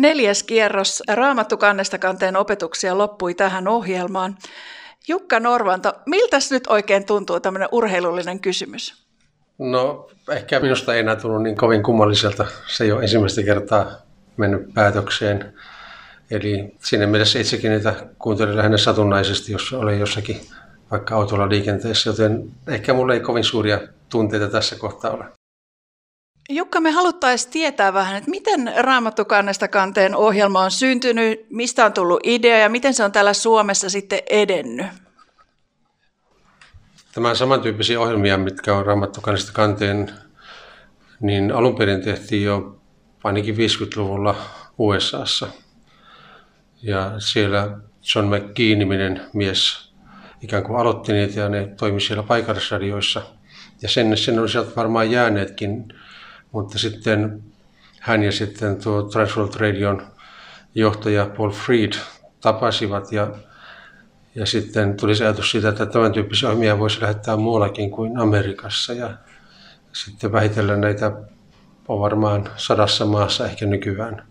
4. kierros Raamattukannesta kanteen opetuksia loppui tähän ohjelmaan. Jukka Norvanto, miltäs nyt oikein tuntuu tämmöinen urheilullinen kysymys? No, ehkä minusta ei enää tullut niin kovin kummalliselta. Se ei ole ensimmäistä kertaa mennyt päätökseen. Eli siinä mielessä itsekin niitä kuuntelin lähinnä satunnaisesti, jos olin jossakin vaikka autolla liikenteessä, joten ehkä mulla ei kovin suuria tunteita tässä kohtaa ole. Jukka, me haluttaisiin tietää vähän, että miten Raamattukannesta kanteen ohjelma on syntynyt, mistä on tullut idea ja miten se on täällä Suomessa sitten edennyt? Tämä on samantyyppisiä ohjelmia, mitkä on Raamattukannesta kanteen, niin alun perin tehtiin jo ainakin 50-luvulla USAssa. Ja siellä John McGee-niminen mies ikään kuin aloitti niitä ja ne toimi siellä paikallisradioissa. Ja sen on sieltä varmaan jääneetkin, mutta sitten hän ja sitten tuo Trans World Radion johtaja Paul Freed tapasivat ja sitten tuli se ajatus siitä, että tämän tyyppisiä ohjelmia voisi lähettää muuallakin kuin Amerikassa ja sitten vähitellen näitä on varmaan 100 maassa ehkä nykyään.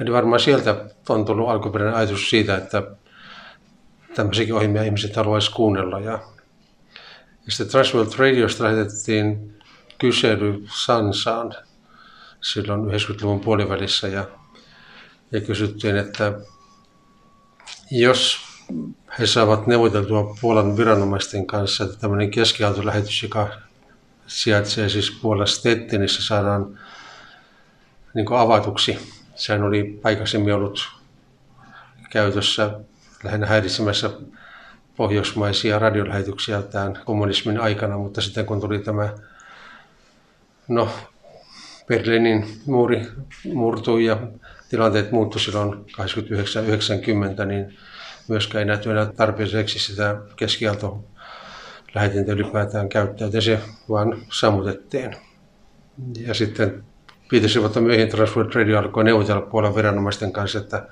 Eli varmaan sieltä on tullut alkuperäinen ajatus siitä, että tämmöisiäkin ohjelmia ihmiset haluaisi kuunnella. Ja sitten Trans World Radiosta lähetettiin kysely Sansaan silloin 90-luvun puolivälissä ja kysyttiin, että jos he saavat neuvoteltua Puolan viranomaisten kanssa, että tämmöinen keskiautolähetys, joka sijaitsee siis Puolan Stettinissä, saadaan niin kuin avatuksi. Sehän oli aikaisemmin ollut käytössä lähinnä häiritsemässä pohjoismaisia radiolähetyksiä tämän kommunismin aikana, mutta sitten kun tuli tämä Berliinin muuri murtui ja tilanteet muuttui silloin 89-90, niin myöskään ei nähty enää tarpeelliseksi sitä keskiaaltolähetintä ylipäätään käyttää, joten se vaan sammutettiin. Ja sitten 5 vuotta myöhemmin Trans World Radio alkoi neuvotella Puolan viranomaisten kanssa, että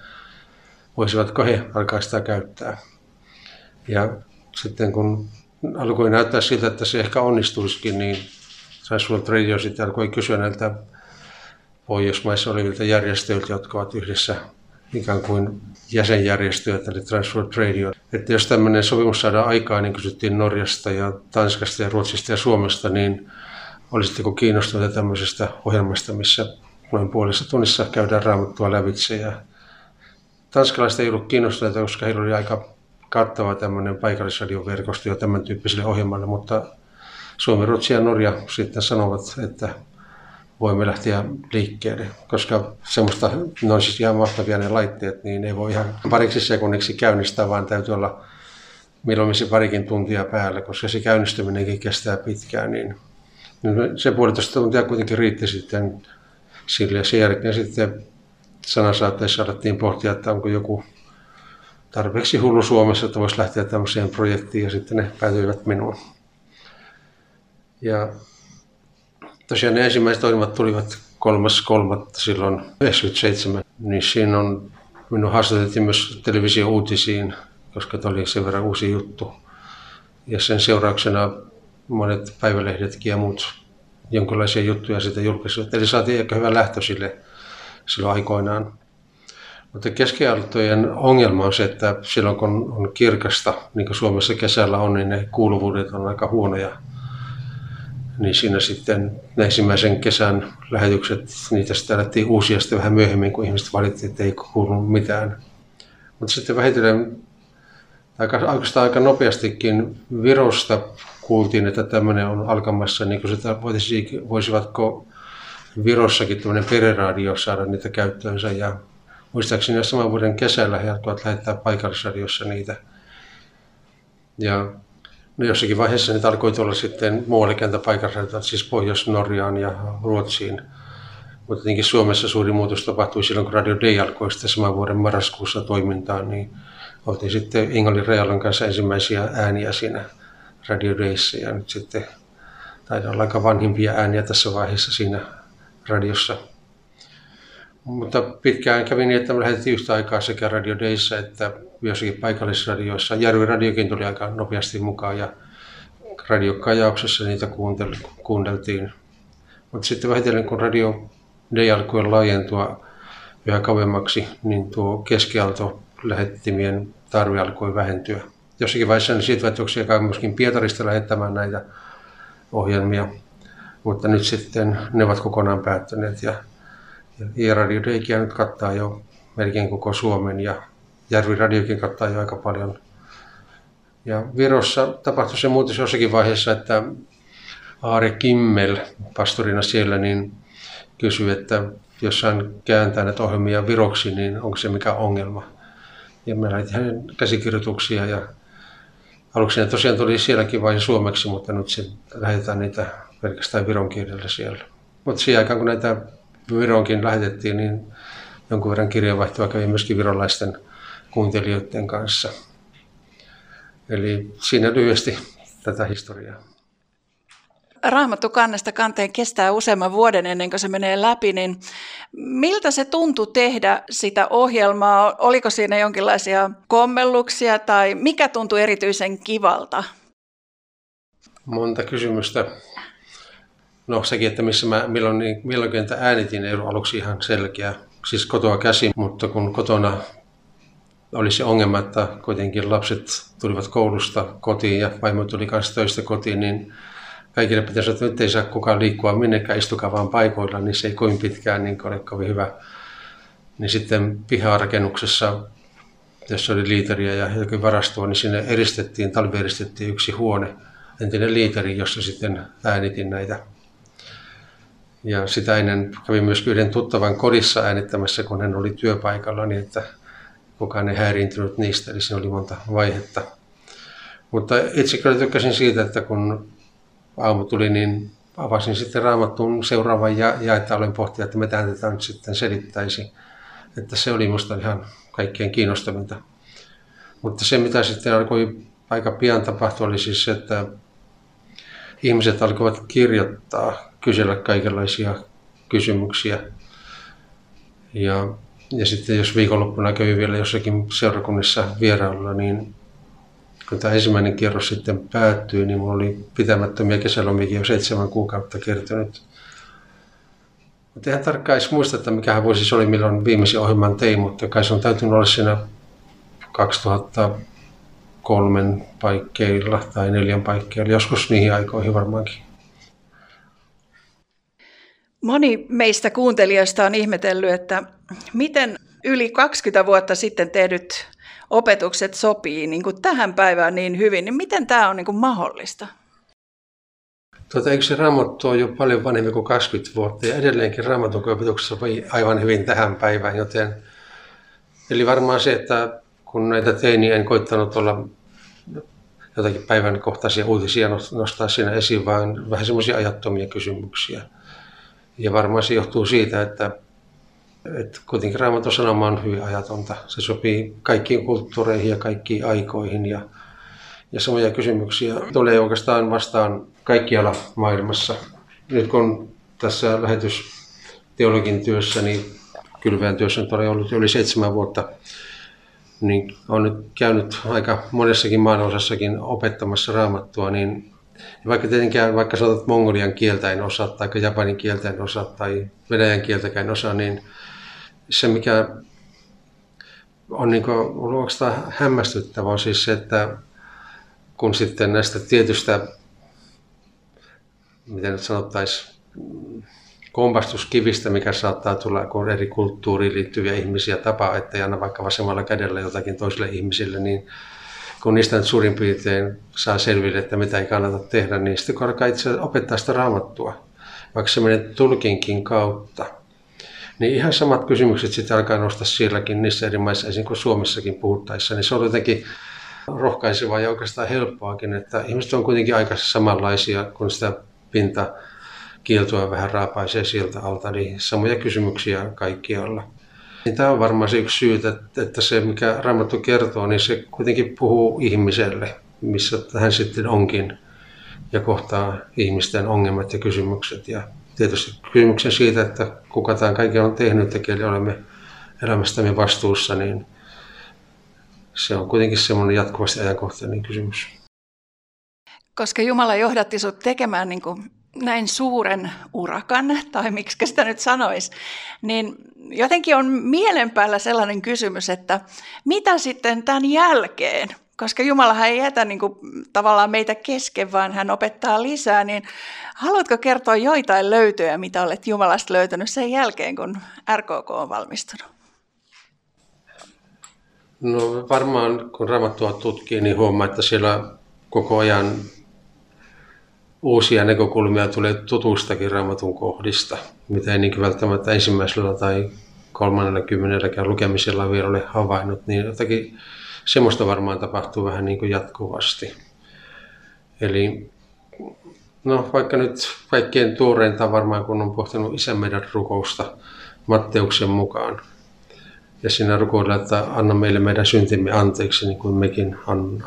voisivatko he alkaa sitä käyttää. Ja sitten kun alkoi näyttää siltä, että se ehkä onnistuisikin, niin Trans World Radio sitten alkoi kysyä näiltä pohjoismaissa olevilta järjestöiltä, jotka ovat yhdessä ikään kuin jäsenjärjestöjä, eli Trans World Radio. Että jos tämmöinen sopimus saadaan aikaan, niin kysyttiin Norjasta ja Tanskasta ja Ruotsista ja Suomesta, niin olisitteko kiinnostuneita tämmöisestä ohjelmasta, missä noin puolessa tunnissa käydään Raamattua lävitse. Ja tanskalaiset ei ollut kiinnostuneita, koska heillä oli aika kattava tämmöinen paikallisradioverkosto jo tämän tyyppiselle ohjelmalle, mutta Suomi, Ruotsi ja Norja sitten sanovat, että voimme lähteä liikkeelle, koska semmoista, ne on siis ihan mahtavia ne laitteet, niin ei voi ihan pariksi sekunniksi käynnistää, vaan täytyy olla milloin se parikin tuntia päällä, koska se käynnistyminenkin kestää pitkään, niin se 1,5 tuntia kuitenkin riitti sitten sille ja sen jälkeen sitten sanasaatteessa alettiin pohtia, että onko joku tarpeeksi hullu Suomessa, että voisi lähteä tämmöiseen projektiin ja sitten ne päätyivät minuun. Ja tosiaan ne ensimmäiset ohjelmat tulivat 3.3. silloin 1997, niin siinä on minun haastateltiin myös televisio-uutisiin, koska tämä oli sen verran uusi juttu. Ja sen seurauksena monet päivälehdetkin ja muut jonkinlaisia juttuja siitä julkaisivat. Eli saatiin aika hyvä lähtö sille silloin aikoinaan. Mutta keskiaaltojen ongelma on se, että silloin kun on kirkasta, niin kuin Suomessa kesällä on, niin ne kuuluvuudet on aika huonoja. Niin siinä sitten ensimmäisen kesän lähetykset, niitä sitten alettiin uusia sitten vähän myöhemmin, kun ihmiset valittiin, että ei kuulunut mitään. Mutta sitten vähitellen, aika nopeastikin Virosta kuultiin, että tämmöinen on alkamassa, niin kuin sitä voisivatko Virossakin tämmöinen pereradio saada niitä käyttöönsä. Ja muistaakseni saman vuoden kesällä he alkoivat lähettää paikallisradiossa niitä. Ja jossakin vaiheessa niitä alkoi tulla sitten muuallekin paikallisradioita, siis Pohjois-Norjaan ja Ruotsiin. Mutta tietenkin Suomessa suuri muutos tapahtui silloin, kun Radio Dei alkoi sitten saman vuoden marraskuussa toimintaan, niin oltiin sitten Ingolin Rajalan kanssa ensimmäisiä ääniä siinä Radio Deissä ja nyt sitten taitaa olla aika vanhimpia ääniä tässä vaiheessa siinä radiossa. Mutta pitkään kävi niin, että me lähetettiin yhtä aikaa sekä Radio Deissä että jossakin paikallisradioissa. Järvi-radiokin tuli aika nopeasti mukaan ja radiokajauksessa niitä kuunneltiin. Mutta sitten vähitellen kun Radio Dei alkoi laajentua yhä kauemmaksi, niin tuo keskiaaltolähettimien tarve alkoi vähentyä. Jossakin vaiheessa ne siirtyvät joksikin myöskin Pietarista lähettämään näitä ohjelmia, mutta nyt sitten ne ovat kokonaan päättyneet. Ja E-radio Deikin nyt kattaa jo melkein koko Suomen ja Järvi-radiokin kattaa jo aika paljon. Ja Virossa tapahtui se muutos jossakin vaiheessa, että Aare Kimmel pastorina siellä niin kysyi, että jos hän kääntää näitä ohjelmia viroksi, niin onko se mikä ongelma. Ja me laitin hänen käsikirjoituksia ja aluksi ne tosiaan tuli sielläkin vain suomeksi, mutta nyt se lähetetään niitä pelkästään viron kielellä siellä. Mutta siihen aikaan kun näitä vironkin lähetettiin, niin jonkun verran kirjeenvaihtoa kävi myöskin virolaisten kuuntelijoiden kanssa. Eli siinä lyhyesti tätä historiaa. Raamattu kannesta kanteen kestää useamman vuoden ennen kuin se menee läpi, niin miltä se tuntui tehdä sitä ohjelmaa? Oliko siinä jonkinlaisia kommelluksia tai mikä tuntui erityisen kivalta? Monta kysymystä. No sekin, että missä milloin kenttä äänitin, ei ollut aluksi ihan selkeä, siis kotoa käsin, mutta kun kotona oli se ongelma, että kuitenkin lapset tulivat koulusta kotiin ja vaimo tuli kanssa töistä kotiin, niin kaikille pitäisi sanoa, että nyt ei saa kukaan liikkua minnekään, istukaa vaan paikoilla, niin se ei kovin pitkään niin ole kovin hyvä. Niin sitten piharakennuksessa, jossa oli liiteriä ja jokin varastoa, niin sinne eristettiin, talvieristettiin yksi huone, entinen liiteri, jossa sitten äänitin näitä. Ja sitä ennen kävin myös yhden tuttavan kodissa äänittämässä, kun hän oli työpaikalla, niin että kukaan ei häiriintynyt niistä, eli siinä oli monta vaihetta. Mutta itse kyllä tykkäsin siitä, että kun aamu tuli, niin avasin sitten Raamattuun seuraavan jaetta, olen pohtia, että mitähän tätä nyt sitten selittäisi. Että se oli minusta ihan kaikkein kiinnostavinta. Mutta se, mitä sitten alkoi aika pian tapahtua, oli siis se, että ihmiset alkoivat kirjoittaa, kysellä kaikenlaisia kysymyksiä. Ja sitten jos viikonloppuna kävi vielä jossakin seurakunnissa vierailulla, niin kun tämä ensimmäinen kierros sitten päättyi, niin minulla oli pitämättömiä kesälomiakin jo 7 kuukautta kertynyt. Mutta eihän tarkkaan edes muista, että mikähän vuosi se oli, milloin viimeisen ohjelman tein, mutta kai se on täytynyt olla siinä 2003 paikkeilla tai 2004 paikkeilla, joskus niihin aikoihin varmaankin. Moni meistä kuuntelijoista on ihmetellyt, että miten yli 20 vuotta sitten tehdyt opetukset sopii niin kuin tähän päivään niin hyvin, niin miten tämä on niin kuin mahdollista? Eikö se Raamattu ole jo paljon vanhempi kuin 20 vuotta ja edelleenkin Raamatun opetuksessa sopii aivan hyvin tähän päivään, joten eli varmaan se, että kun näitä tein, niin en koittanut olla jotakin päivänkohtaisia uutisia nostaa siinä esiin, vaan vähän semmoisia ajattomia kysymyksiä. Ja varmaan se johtuu siitä, että kuitenkin Raamatun sanoma on hyvin ajatonta. Se sopii kaikkiin kulttuureihin ja kaikkiin aikoihin. Ja samoja kysymyksiä tulee oikeastaan vastaan kaikkialla maailmassa. Nyt kun tässä lähetysteologin työssä, niin kylvään työssä nyt olen ollut yli 7 vuotta, niin olen nyt käynyt aika monessakin maanosassakin opettamassa Raamattua, niin vaikka tietenkään, vaikka sanotaan, että mongolian kieltä en osaa, tai japanin kieltä en osaa, tai venäjän kieltäkään en osaa, niin se, mikä on niin luokastaan hämmästyttävä, on siis se, että kun sitten näistä tietystä, miten nyt sanottaisiin, kompastuskivistä, mikä saattaa tulla, kun eri kulttuuriin liittyviä ihmisiä tapaa, ettei anna vaikka vasemmalla kädellä jotakin toisille ihmisille, niin kun niistä nyt suurin piirtein saa selville, että mitä ei kannata tehdä, niin sitten kun alkaa itse opettaa sitä Raamattua, vaikka se menee tulkinkin kautta, niin ihan samat kysymykset sitten alkaa nostaa sielläkin niissä eri maissa, esimerkiksi kuin Suomessakin puhuttaessa, niin se on jotenkin rohkaisevaa ja oikeastaan helppoakin, että ihmiset on kuitenkin aika samanlaisia, kun sitä pintakieltoa vähän raapaisee sieltä alta, niin samoja kysymyksiä kaikkialla. Tämä on varmaan se yksi syy, että se mikä Raamattu kertoo, niin se kuitenkin puhuu ihmiselle, missä hän sitten onkin ja kohtaa ihmisten ongelmat ja kysymykset. Ja tietysti kysymyksen siitä, että kuka tämän kaiken on tehnyt ja kelle olemme elämästämme vastuussa, niin se on kuitenkin semmoinen jatkuvasti ajankohtainen kysymys. Koska Jumala johdatti sut tekemään niin kuin näin suuren urakan, tai miksi sitä nyt sanoisi, niin jotenkin on mielen päällä sellainen kysymys, että mitä sitten tämän jälkeen, koska Jumalahan ei jätä niin kuin tavallaan meitä kesken, vaan hän opettaa lisää, niin haluatko kertoa joitain löytöjä, mitä olet Jumalasta löytänyt sen jälkeen, kun RKK on valmistunut? No varmaan, kun Raamattua tutkii, niin huomaa, että siellä koko ajan uusia näkökulmia tulee tutustakin Raamatun kohdista, mitä ei niin välttämättä ensimmäisellä tai 30 lukemisella vielä ole havainnut, niin jotakin semmoista varmaan tapahtuu vähän niin kuin jatkuvasti. Eli no vaikka nyt kaikkein tuoreinta varmaan, kun on pohtinut Isän meidän -rukousta Matteuksen mukaan, ja siinä rukoillaan, että anna meille meidän syntimme anteeksi, niin kuin mekin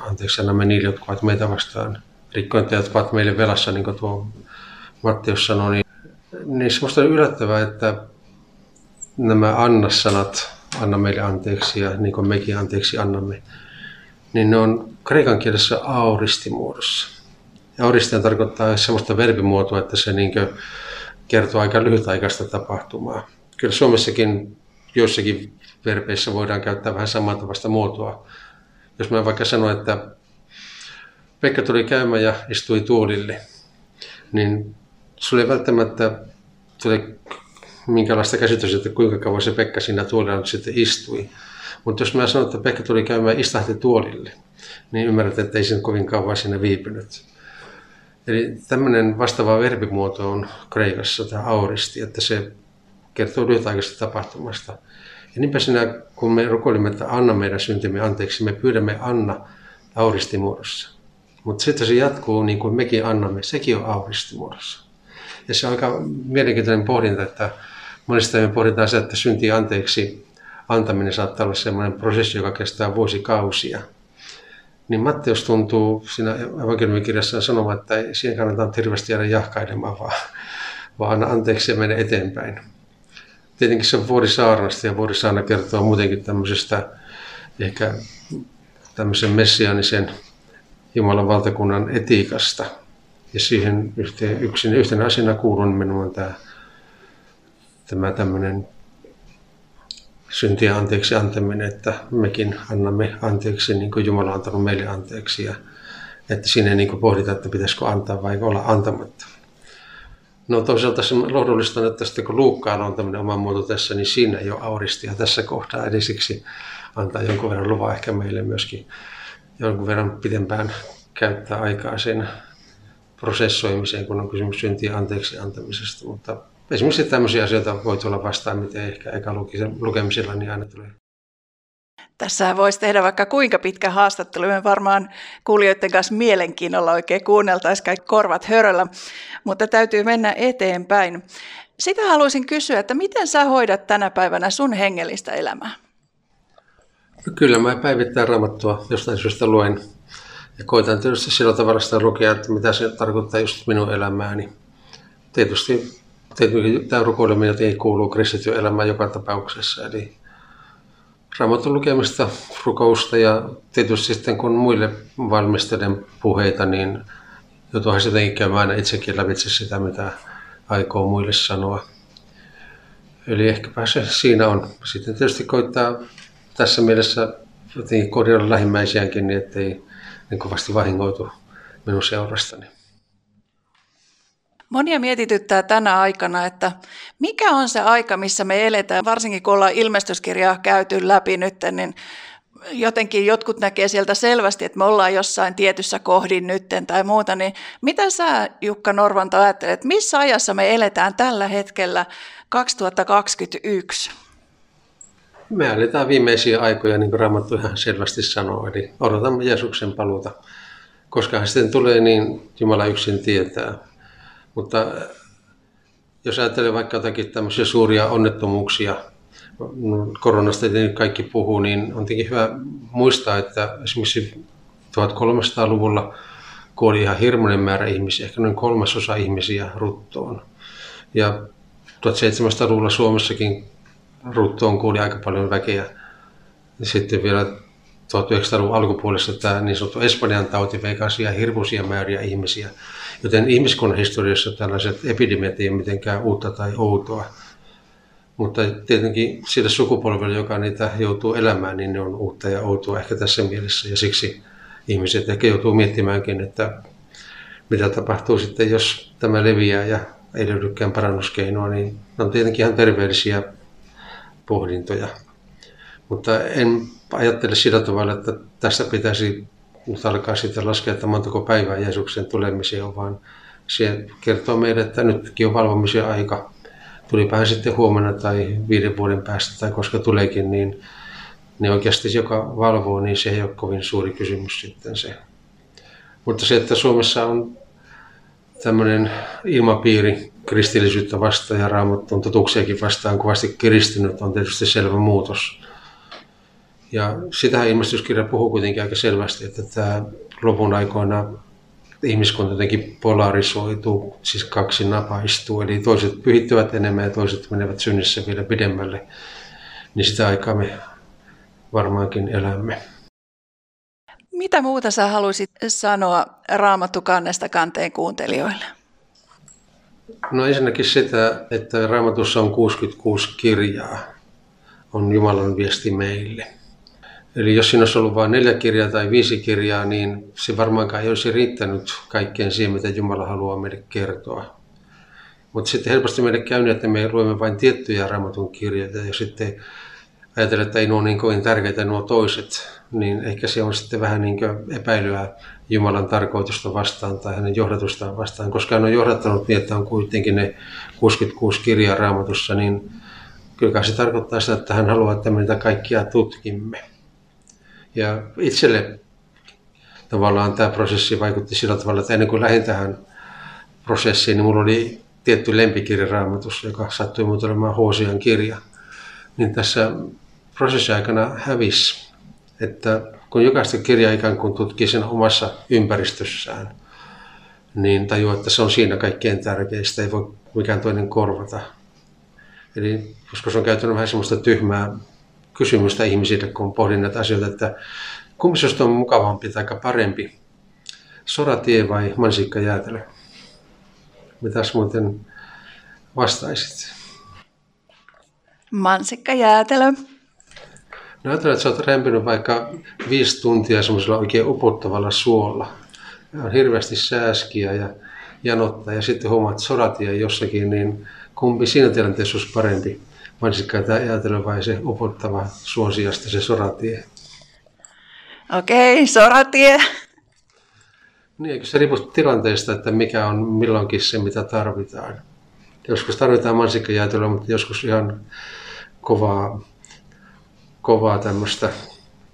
anteeksi annamme niille, jotka ovat meitä vastaan rikkointia, jotka ovat meille velassa, niin kuin tuo Matteus sanoi. Niin semmoista on yllättävää, että nämä anna-sanat, anna meille anteeksi ja niin kuin mekin anteeksi annamme, niin ne on kreikan kielessä aoristimuodossa. Aoristihan tarkoittaa semmoista verbimuotoa, että se niin kuin kertoo aika lyhytaikaista tapahtumaa. Kyllä Suomessakin joissakin verbeissä voidaan käyttää vähän samantapaista muotoa. Jos mä vaikka sanon, että Pekka tuli käymään ja istui tuolille, niin sulle ei välttämättä tule minkälaista käsitystä, että kuinka kauan se Pekka siinä tuolilla nyt sitten istui. Mutta jos mä sanon, että Pekka tuli käymään ja istahti tuolille, niin ymmärrät, että ei sen kovin kauan siinä viipynyt. Eli tämmöinen vastaava verbimuoto on kreikassa, tämä aoristi, että se kertoo lyhytaikaisesta tapahtumasta. Ja niinpä siinä, kun me rukoilimme, että anna meidän syntimme anteeksi, me pyydämme anna auristimuodossa. Mutta sitten se jatkuu niin kuin mekin annamme, sekin on auristimuodossa. Ja se on aika mielenkiintoinen pohdinta, että monesti me pohditaan sitä, että synti anteeksi antaminen saattaa olla sellainen prosessi, joka kestää vuosikausia. Niin Matteus tuntuu siinä evankeliumikirjassaan sanomaan, että ei siihen kannata hirveästi jäädä jahkailemaan, vaan anna anteeksi ja mennä eteenpäin. Tietenkin se on vuorisaarnasta, ja vuorisaarna kertoo muutenkin tämmöisestä ehkä tämmöisen messiaanisen Jumalan valtakunnan etiikasta. Ja siihen yhtenä asiana kuuluu nimenomaan tämä tämmöinen syntien anteeksi antaminen, että mekin annamme anteeksi niin kuin Jumala on antanut meille anteeksi. Ja että siinä ei niin kuin pohdita, että pitäisikö antaa vai olla antamatta. No toisaalta se lohdullista on, että sitten kun Luukkaan on tämmöinen oma muoto tässä, niin siinä ei ole auristia tässä kohtaa. Eli siksi antaa jonkun verran luvaa ehkä meille myöskin jonkun verran pidempään käyttää aikaa sen prosessoimiseen, kun on kysymys syntien anteeksi antamisesta. Mutta esimerkiksi tämmöisiä asioita voi tulla vastaan, mitä ehkä lukemisella niin aina tulee. Tässä voisi tehdä vaikka kuinka pitkä haastattelu. Me varmaan kuulijoiden kanssa mielenkiinnolla oikein kuunneltaisiin kaikki korvat höröllä, mutta täytyy mennä eteenpäin. Sitä haluaisin kysyä, että miten sä hoidat tänä päivänä sun hengellistä elämää? Kyllä mä päivittäin Raamattua jostain syystä luen ja koitan tietysti sillä tavalla sitä lukea, että mitä se tarkoittaa just minun elämääni. Tietysti tämä rukoileminen ei kuulu kristityn elämään joka tapauksessa, eli Raamatun lukemista, rukousta ja tietysti sitten kun muille valmistelen puheita, niin joutuuhan jotenkin käymään itsekin lävitse sitä, mitä aikoo muille sanoa. Eli ehkäpä se siinä on. Sitten tietysti koittaa tässä mielessä jotenkin korjata lähimmäisiäänkin, niin ettei niin kovasti vahingoitu minun seurastani. Monia mietityttää tänä aikana, että mikä on se aika, missä me eletään, varsinkin kun ollaan ilmestyskirjaa käyty läpi nyt, niin jotenkin jotkut näkee sieltä selvästi, että me ollaan jossain tietyssä kohdin nyt tai muuta, niin mitä sä, Jukka Norvanto, ajattelet, missä ajassa me eletään tällä hetkellä 2021? Me eletään viimeisiä aikoja, niin kuin Raamattu ihan selvästi sanoo, eli odotamme Jeesuksen paluuta. Koska hän sitten tulee, niin Jumala yksin tietää. Mutta jos ajattelee vaikka jotakin tämmöisiä suuria onnettomuuksia, koronasta nyt kaikki puhuu, niin on tietenkin hyvä muistaa, että esimerkiksi 1300-luvulla kuoli ihan hirmuinen määrä ihmisiä, ehkä noin 1/3 ihmisiä ruttoon. Ja 1700-luvulla Suomessakin ruttoon kuoli aika paljon väkeä. Ja sitten vielä 1900-luvun alkupuolessa tämä niin sanottu Espanjan tauti vei kanssa hirvuisia määriä ihmisiä, joten ihmiskunnan historiassa tällaiset epidemiat ei ole mitenkään uutta tai outoa. Mutta tietenkin sillä sukupolvella, joka niitä joutuu elämään, niin ne on uutta ja outoa ehkä tässä mielessä. Ja siksi ihmiset ehkä joutuu miettimäänkin, että mitä tapahtuu sitten, jos tämä leviää ja ei löydykään parannuskeinoa, niin ne on tietenkin ihan terveellisiä pohdintoja. Mutta en ajattele sillä tavalla, että tästä pitäisi nyt alkaa sitten laskea, että montako päivää Jeesuksen tulemiseen on, vaan se kertoo meille, että nytkin on valvomisen aika. Tulipähän sitten huomenna tai 5 vuoden päästä tai koska tuleekin, niin oikeasti joka valvoo, niin se ei ole kovin suuri kysymys sitten se. Mutta se, että Suomessa on tämmöinen ilmapiiri kristillisyyttä vastaan ja Raamatun totuuksiakin vastaan kovasti kiristynyt, on tietysti selvä muutos. Ja sitähän ilmestyskirja puhuu kuitenkin aika selvästi, että tämä lopun aikoina ihmiskunta jotenkin polarisoituu, siis kaksi napaistuu, eli toiset pyhittyvät enemmän ja toiset menevät synnissä vielä pidemmälle, niin sitä aikaa me varmaankin elämme. Mitä muuta sä haluaisit sanoa Raamattu kannesta kanteen kuuntelijoille? No ensinnäkin sitä, että Raamatussa on 66 kirjaa, on Jumalan viesti meille. Eli jos siinä olisi ollut vain 4 kirjaa tai 5 kirjaa, niin se varmaankaan ei olisi riittänyt kaikkeen siihen, mitä Jumala haluaa meille kertoa. Mutta sitten helposti meille käynyt, että me luemme vain tiettyjä Raamatun kirjoja ja sitten ajatellaan, että ei nuo niin kovin tärkeitä nuo toiset, niin ehkä se on sitten vähän niin kuin epäilyä Jumalan tarkoitusta vastaan tai hänen johdatustaan vastaan. Koska hän on johdattanut niin, että on kuitenkin ne 66 kirjaa Raamatussa, niin kyllä se tarkoittaa sitä, että hän haluaa, että me niitä kaikkia tutkimme. Ja itselle tavallaan tämä prosessi vaikutti sillä tavalla, että ennen kuin lähdin tähän prosessiin, niin minulla oli tietty lempikirja Raamatussa, joka sattui muuten olemaan Hosean kirja. Niin tässä prosessin aikana hävisi, että kun jokaista kirjaa ikään kuin tutkii sen omassa ympäristössään, niin tajuu, että se on siinä kaikkein tärkeistä, ei voi mikään toinen korvata. Eli joskus on käytänyt vähän sellaista tyhmää kysymystä ihmisille, kun pohdin näitä asioita, että kumpi on mukavampi tai parempi, soratie vai mansikkajäätelö? Mitäs muuten vastaisit? Mansikkajäätelö. No ajattelen, että sä oot rämpinyt vaikka 5 tuntia semmoisella oikein upottavalla suolla. On hirveästi sääskiä ja janottaa ja sitten huomaat soratia jossakin, niin kumpi siinä tilanteessa olisi parempi? Mansikkaa tämä jäätelö vai se upottava suosijasta se soratie? Okei, soratie. Niin, eikö se riipu tilanteesta, että mikä on milloinkin se, mitä tarvitaan? Joskus tarvitaan mansikkajäätelöä, mutta joskus ihan kovaa tämmöistä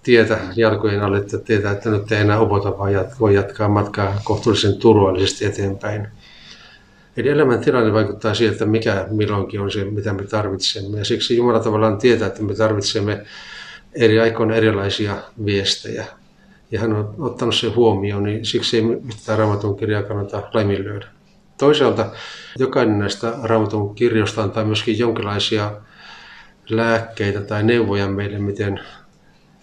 tietä jalkojen alle, että tietää, että nyt ei enää opota, vaan voi jatkaa matkaa kohtuullisen turvallisesti eteenpäin. Eli elämäntilanne vaikuttaa siihen, että mikä milloinkin on se, mitä me tarvitsemme. Ja siksi Jumala tavallaan tietää, että me tarvitsemme eri aikoina erilaisia viestejä. Ja hän on ottanut sen huomioon, niin siksi ei mitään Raamatun kirjaa kannata laiminlyödä. Toisaalta jokainen näistä Raamatun kirjoista antaa myöskin jonkinlaisia lääkkeitä tai neuvoja meille, miten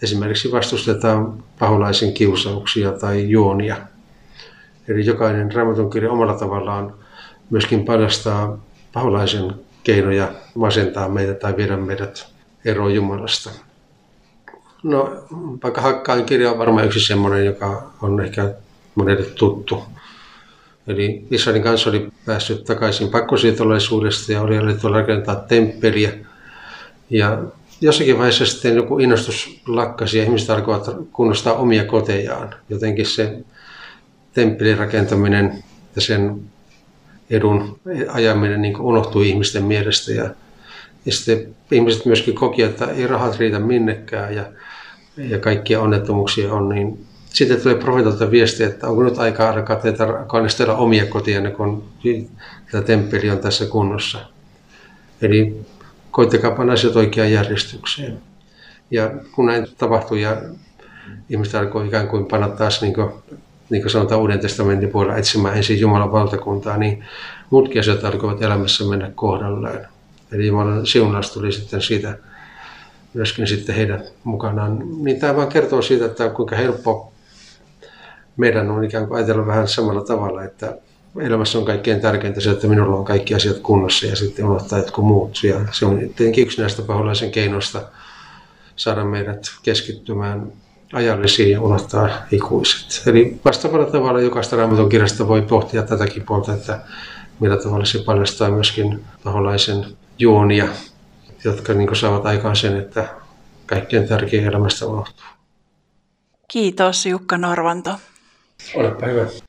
esimerkiksi vastustetaan paholaisen kiusauksia tai juonia. Eli jokainen Raamatun kirja omalla tavallaan myöskin paljastaa paholaisen keinoja masentaa meitä tai viedä meidät eroon Jumalasta. No, vaikka Hakkaan kirja on varmaan yksi semmoinen, joka on ehkä monelle tuttu. Eli Israelin kanssa oli päässyt takaisin pakkosiirtolaisuudesta ja oli alettu rakentaa temppeliä. Ja jossakin vaiheessa sitten joku innostus lakkasi ja ihmiset alkoivat kunnostaa omia kotejaan. Jotenkin se temppelin rakentaminen ja sen edun ajaminen niin unohtui ihmisten mielestä. Ja sitten ihmiset myöskin koki, että ei rahat riitä minnekään ja kaikkia onnettomuuksia on. Niin sitten tulee profeetalta viesti, että onko nyt aikaa alkaa teitä kannistella omia kotianne, kun tämä temppeli on tässä kunnossa. Eli koittakaa panna asiat oikeaan järjestykseen. Ja kun näin tapahtui ja ihmiset alkoi ikään kuin panna taas niin kuin sanotaan Uuden testamentin puolella etsimään ensin Jumalan valtakuntaa, niin muutkin asiat alkoivat elämässä mennä kohdalleen. Eli Jumalan siunaus tuli sitten siitä myöskin sitten heidät mukanaan. Niin tämä vaan kertoo siitä, että kuinka helppo meidän on ikään kuin ajatella vähän samalla tavalla, että elämässä on kaikkein tärkeintä se, että minulla on kaikki asiat kunnossa ja sitten unohtaa jotkut muut. Ja se on tietenkin yksi näistä paholaisen keinoista saada meidät keskittymään ajallisiin ja unohtaa ikuiset. Eli vastaavalla tavalla jokaista Raamatun kirjasta voi pohtia tätäkin puolta, että millä tavalla se paljastaa myöskin paholaisen juonia, jotka niin saavat aikaan sen, että kaikkein tärkein elämästä unohtuu. Kiitos Jukka Norvanto. Olepa hyvä.